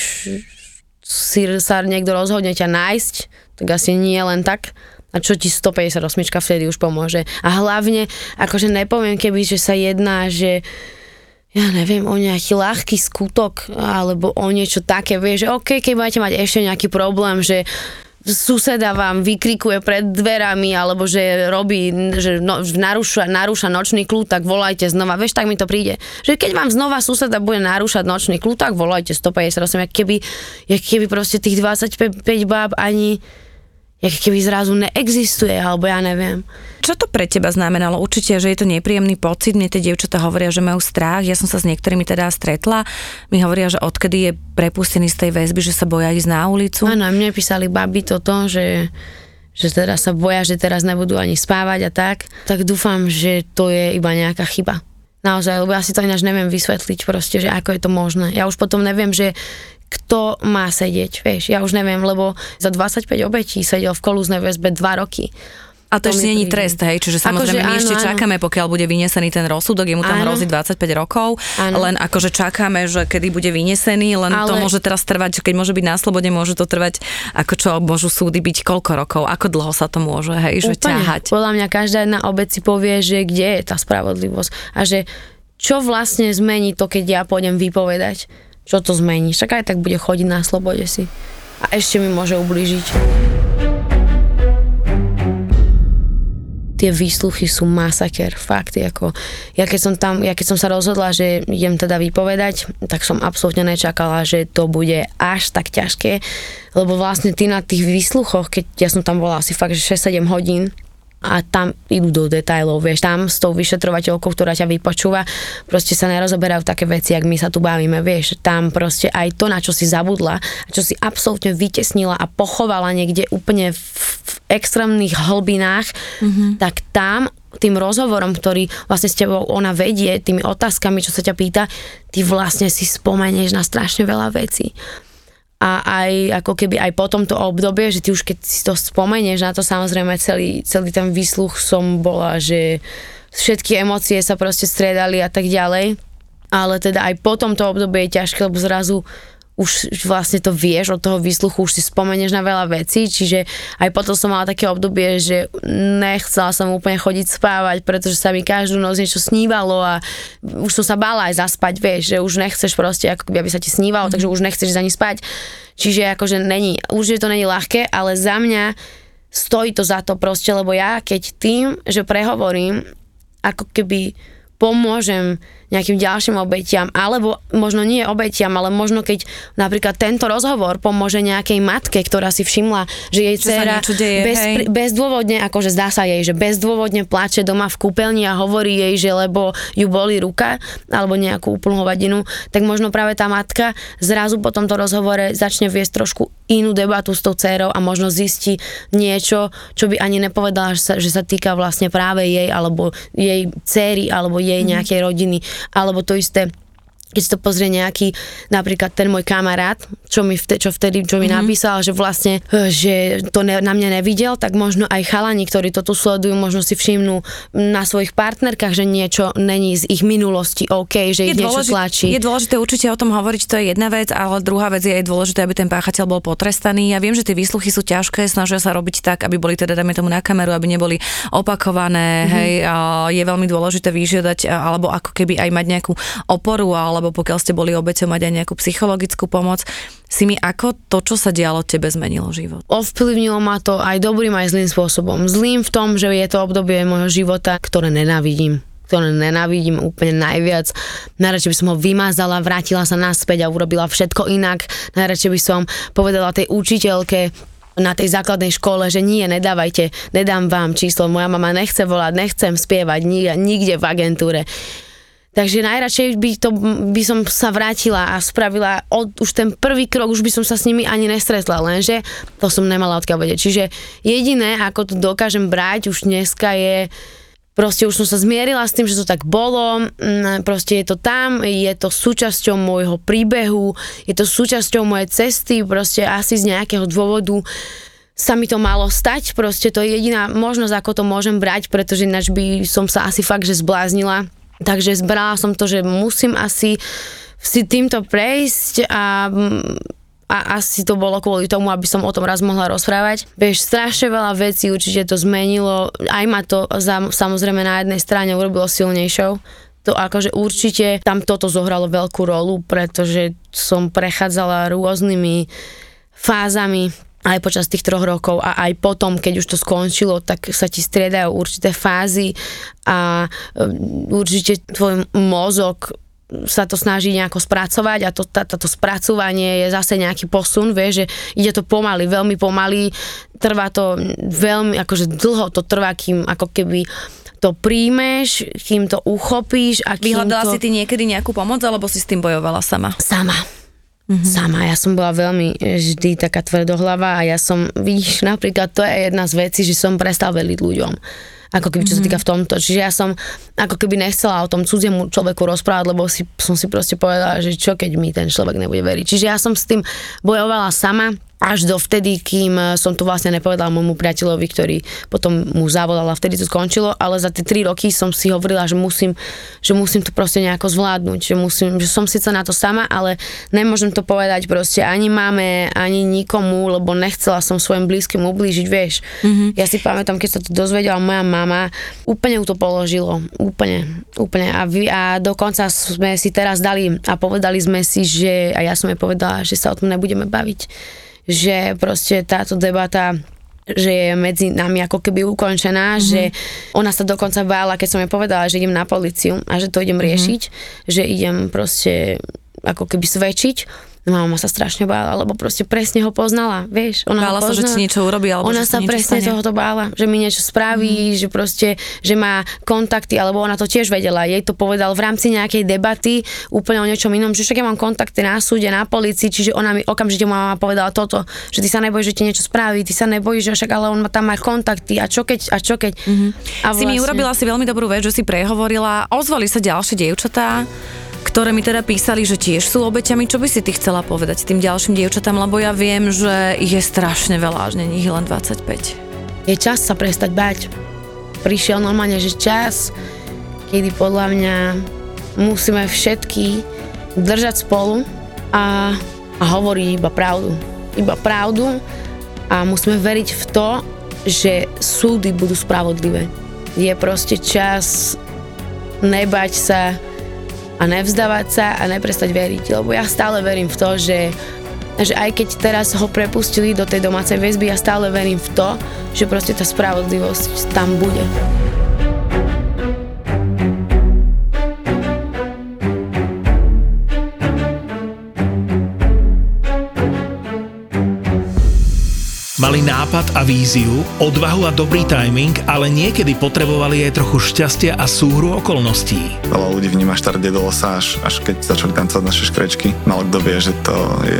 si sa niekto rozhodne ťa nájsť, tak asi nie len tak. A čo ti 158 vtedy už pomôže. A hlavne, akože nepoviem, keby, že sa jedná, že ja neviem, o nejaký ľahký skutok, alebo o niečo také, vieš, že okej, keď budete mať ešte nejaký problém, že suseda vám vykrikuje pred dverami alebo že robí, že narúša nočný kľud, tak volajte znova. Vieš, tak mi to príde. Že keď vám znova suseda bude narúšať nočný kľud, tak volajte 158. Jak keby proste tých 25 báb ani jak keby zrazu neexistuje, alebo ja neviem. Čo to pre teba znamenalo? Určite, že je to nepríjemný pocit. Mne tie dievčatá hovoria, že majú strach. Ja som sa s niektorými teda stretla. Mi hovoria, že odkedy je prepustený z tej väzby, že sa boja ísť na ulicu. Áno, mne písali babi toto, že teraz sa boja, že teraz nebudú ani spávať a tak. Tak dúfam, že to je iba nejaká chyba. Naozaj, lebo ja si to ináč neviem vysvetliť proste, že ako je to možné. Ja už potom neviem, že kto má sedieť, vieš, ja už neviem, lebo za 25 obetí sedel v kolúznej väzbe 2 roky. A to ešte nie je trest, hej, čiže samozrejme my ešte čakáme, pokiaľ bude vyniesený ten rozsudok, jemu tam hrozí 25 rokov, len akože čakáme, že kedy bude vyniesený, len ale... to môže teraz trvať, keď môže byť na slobode, môže to trvať, ako čo, môžu súdy byť koľko rokov, ako dlho sa to môže, hej, že ťahať. Podľa mňa každá jedna obec si povie, že kde je tá spravodlivosť a že čo vlastne zmení to, keď ja pôjdem vypovedať. Čo to zmení? Však aj tak bude chodiť na slobode si. A ešte mi môže ublížiť. Tie výsluchy sú masaker, fakt. Ako, ja keď som sa rozhodla, že idem teda vypovedať, tak som absolútne nečakala, že to bude až tak ťažké. Lebo vlastne ty na tých výsluchoch, keď ja som tam bola asi fakt, že 6-7 hodín, a tam idú do detailov, vieš, tam s tou vyšetrovateľkou, ktorá ťa vypočúva, proste sa nerozoberajú také veci, jak my sa tu bavíme, vieš, tam proste aj to, na čo si zabudla, čo si absolútne vytesnila a pochovala niekde úplne v extrémnych hlbinách, tak tam tým rozhovorom, ktorý vlastne s tebou ona vedie, tými otázkami, čo sa ťa pýta, ty vlastne si spomenieš na strašne veľa vecí. A aj ako keby aj po tomto obdobie, že ty už keď si to spomenieš na to, samozrejme celý ten výsluch som bola, že všetky emócie sa proste striedali a tak ďalej, ale teda aj po tomto obdobie je ťažké, lebo zrazu už vlastne to vieš od toho výsluchu, už si spomenieš na veľa vecí, čiže aj potom som mala také obdobie, že nechcela som úplne chodiť spávať, pretože sa mi každú noc niečo snívalo a už som sa bála aj zaspať, vieš, že už nechceš proste, ako keby aby sa ti snívalo, takže už nechceš ani spať. Čiže akože už to není ľahké, ale za mňa stojí to za to proste, lebo ja keď tým, že prehovorím, ako keby pomôžem nejakým ďalším obetiam, alebo možno nie obetiam, ale možno keď napríklad tento rozhovor pomôže nejakej matke, ktorá si všimla, že jej dcéra bezdôvodne, akože zdá sa jej, že bezdôvodne plače doma v kúpeľni a hovorí jej, že lebo ju bolí ruka, alebo nejakú úplnú hovadinu, tak možno práve tá matka zrazu po tomto rozhovore začne viesť trošku inú debatu s tou dcérou a možno zistí niečo, čo by ani nepovedala, že sa týka vlastne práve jej, alebo jej dcéry, alebo jej nejakej rodiny, alebo to isté keď si to pozrie nejaký, napríklad ten môj kamarát, čo mi napísal, že vlastne, že to na mňa nevidel, tak možno aj chalani, ktorí to tu sledujú, možno si všimnú na svojich partnerkách, že niečo není z ich minulosti OK, že ich niečo tlačí. Je dôležité určite o tom hovoriť, to je jedna vec, ale druhá vec je aj dôležité, aby ten páchateľ bol potrestaný. Ja viem, že tie výsluchy sú ťažké, snažia sa robiť tak, aby boli teda, dajme tomu, na kameru, aby neboli opakované, hej, je veľmi dôležité vyžiadať, alebo ako keby aj mať nejakú oporu, alebo pokiaľ ste boli obeťou, mať aj nejakú psychologickú pomoc. Simi, ako to, čo sa dialo, tebe zmenilo život? Ovplyvnilo ma to aj dobrým, aj zlým spôsobom. Zlým v tom, že je to obdobie môjho života, ktoré nenávidím úplne najviac. Najradšej by som ho vymazala, vrátila sa naspäť a urobila všetko inak. Najradšej by som povedala tej učiteľke na tej základnej škole, že nie, nedávajte, nedám vám číslo, moja mama nechce volať, nechcem spievať, nikde v agentúre. Takže najradšej by som sa vrátila a spravila už ten prvý krok, už by som sa s nimi ani nestretla, lenže to som nemala odkiaľ vedieť. Čiže jediné, ako to dokážem brať už dneska, je proste už som sa zmierila s tým, že to tak bolo, proste je to tam, je to súčasťou môjho príbehu, je to súčasťou mojej cesty, proste asi z nejakého dôvodu sa mi to malo stať, proste to je jediná možnosť, ako to môžem brať, pretože ináč by som sa asi fakt, že zbláznila. Takže zbrala som to, že musím asi si týmto prejsť a asi to bolo kvôli tomu, aby som o tom raz mohla rozprávať. Vieš, strašne veľa vecí určite to zmenilo. Aj ma to samozrejme na jednej strane urobilo silnejšou. To akože určite tam toto zohralo veľkú rolu, pretože som prechádzala rôznymi fázami aj počas tých 3 rokov a aj potom, keď už to skončilo, tak sa ti striedajú určité fázy a určite tvoj mozog sa to snaží nejako spracovať a toto spracovanie je zase nejaký posun, vieš, že ide to pomaly, veľmi pomaly, trvá to veľmi, akože dlho to trvá, kým ako keby to príjmeš, kým to uchopíš a kým Vyhľadala si ty niekedy nejakú pomoc, alebo si s tým bojovala sama? Sama, ja som bola veľmi vždy taká tvrdohlava a ja som, vidíš, napríklad to je jedna z vecí, že som prestal veliť ľuďom, ako keby čo sa týka v tomto, čiže ja som ako keby nechcela o tom cudziemu človeku rozprávať, lebo som si proste povedala, že čo keď mi ten človek nebude veriť, čiže ja som s tým bojovala sama až do vtedy, kým som to vlastne nepovedala môjmu priateľovi, ktorý potom mu zavolala, vtedy to skončilo, ale za tie 3 roky som si hovorila, že musím to proste nejako zvládnuť, že som síce na to sama, ale nemôžem to povedať proste ani mame, ani nikomu, lebo nechcela som svojim blízkym ublížiť, vieš. Ja si pamätám, keď sa to dozvedela moja mama, úplne ju to položilo, úplne a dokonca sme si teraz dali a povedali sme si, že a ja som jej povedala, že sa o tom nebudeme baviť, že proste táto debata, že je medzi nami ako keby ukončená, že ona sa dokonca bála, keď som jej povedala, že idem na políciu a že to idem riešiť, že idem proste ako keby svedčiť. Mama sa strašne bála, lebo proste presne ho poznala, vieš. Ona bála sa, že ti niečo urobí, alebo ona sa presne tohoto bála, že mi niečo spraví, že proste, že má kontakty, alebo ona to tiež vedela. Jej to povedal v rámci nejakej debaty úplne o niečom inom, že však ja mám kontakty na súde, na polícii, čiže ona mi okamžite mama povedala toto, že ty sa nebojíš, že ti niečo spraví, ty sa nebojíš, že však ale on tam má kontakty a čo keď. A vlastne si mi urobila si veľmi dobrú vec, že si prehovorila, ozvali sa ďalšie dievčatá, ktoré mi teda písali, že tiež sú obeťami. Čo by si ty chcela povedať tým ďalším dievčatám, lebo ja viem, že ich je strašne veľa, že nie je len 25. Je čas sa prestať bať. Prišiel normálne, že čas, kedy podľa mňa musíme všetky držať spolu a hovoriť iba pravdu. Iba pravdu a musíme veriť v to, že súdy budú spravodlivé. Je proste čas nebať sa a nevzdávať sa a neprestať veriť, lebo ja stále verím v to, že aj keď teraz ho prepustili do tej domácej väzby, ja stále verím v to, že proste tá spravodlivosť tam bude. Mali nápad a víziu, odvahu a dobrý timing, ale niekedy potrebovali aj trochu šťastia a súhru okolností. Veľa ľudí vníma štart do lesa, až keď začali tancovať naše škrečky. Málo kto vie, že to je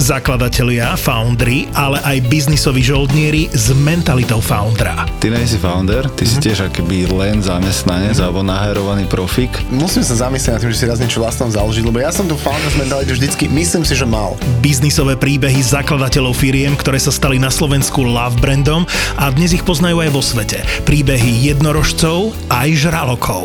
Zakladatelia, foundry, ale aj biznisoví žoldnieri s mentalitou foundera. Ty nie si founder, ty si tiež akoby len zamestnanec alebo naherovaný profik. Musím sa zamyslieť nad tým, že si raz niečo vlastnom založiť, lebo ja som tu founder mentalitu vždycky, myslím si, že mal. Biznisové príbehy zakladateľov firiem, ktoré sa stali na Slovensku love brandom a dnes ich poznajú aj vo svete. Príbehy jednorožcov aj žralokov.